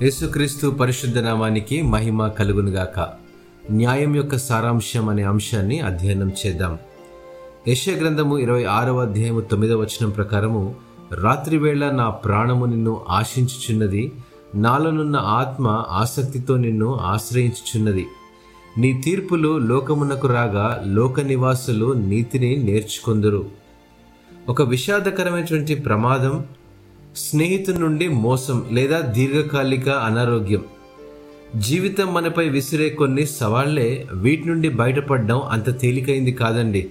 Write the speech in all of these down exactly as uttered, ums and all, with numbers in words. యేసుక్రీస్తు పరిశుద్ధ నామానికి మహిమ కలుగునుగాక. న్యాయం యొక్క సారాంశం అనే అంశాన్ని అధ్యయనం చేద్దాం. యెషయా గ్రంథము ఇరవై ఆరవ అధ్యాయము తొమ్మిదవ వచనం ప్రకారము, రాత్రివేళ నా ప్రాణము నిన్ను ఆశించుచున్నది, నాలోనున్న ఆత్మ ఆసక్తితో నిన్ను ఆశ్రయించుచున్నది. నీ తీర్పులు లోకమునకు రాగా లోక నివాసులు నీతిని నేర్చుకొందురు. ఒక విషాదకరమైనటువంటి ప్రమాదం, స్నేహితుడి నుండి మోసం లేదా దీర్ఘకాలిక అనారోగ్యం. జీవితం మనపై విసిరే కొన్ని సవాళ్లే వీటి నుండి బయటపడడం అంత తేలికైంది కాదండి.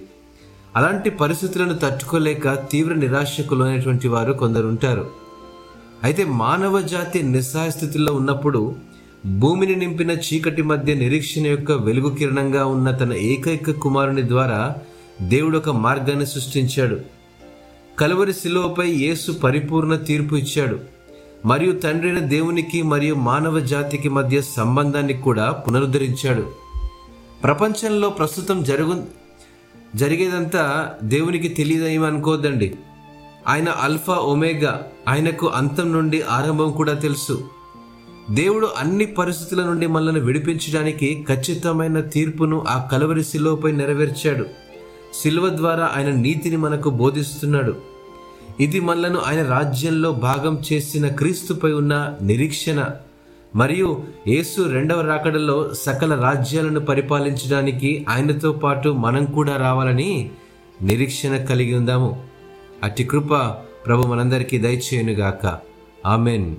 అలాంటి పరిస్థితులను తట్టుకోలేక తీవ్ర నిరాశకు లోనైనటువంటి వారు కొందరు ఉంటారు. అయితే మానవ జాతి నిస్సహాయ స్థితిలో ఉన్నప్పుడు భూమిని నింపిన చీకటి మధ్య నిరీక్షణ యొక్క వెలుగు కిరణంగా ఉన్న తన ఏకైక కుమారుని ద్వారా దేవుడు ఒక మార్గాన్ని సృష్టించాడు. కలువరి శిలువపై యేసు పరిపూర్ణ తీర్పు ఇచ్చాడు మరియు తండ్రైన దేవునికి మరియు మానవ జాతికి మధ్య సంబంధాన్ని కూడా పునరుద్ధరించాడు. ప్రపంచంలో ప్రస్తుతం జరుగు జరిగేదంతా దేవునికి తెలియదేమీ అనుకోద్దండి. ఆయన అల్ఫా ఒమేగా, ఆయనకు అంతం నుండి ఆరంభం కూడా తెలుసు. దేవుడు అన్ని పరిస్థితుల నుండి మనల్ని విడిపించడానికి ఖచ్చితమైన తీర్పును ఆ కలువరి శిలువపై నెరవేర్చాడు. శిలువ ద్వారా ఆయన నీతిని మనకు బోధిస్తున్నాడు. ఇది మనలను ఆయన రాజ్యంలో భాగం చేసిన క్రీస్తుపై ఉన్న నిరీక్షణ మరియు యేసు రెండవ రాకడలో సకల రాజ్యాలను పరిపాలించడానికి ఆయనతో పాటు మనం కూడా రావాలని నిరీక్షణ కలిగి ఉందాము. అట్టి కృప ప్రభు మనందరికీ దయచేయునుగాక. ఆమెన్.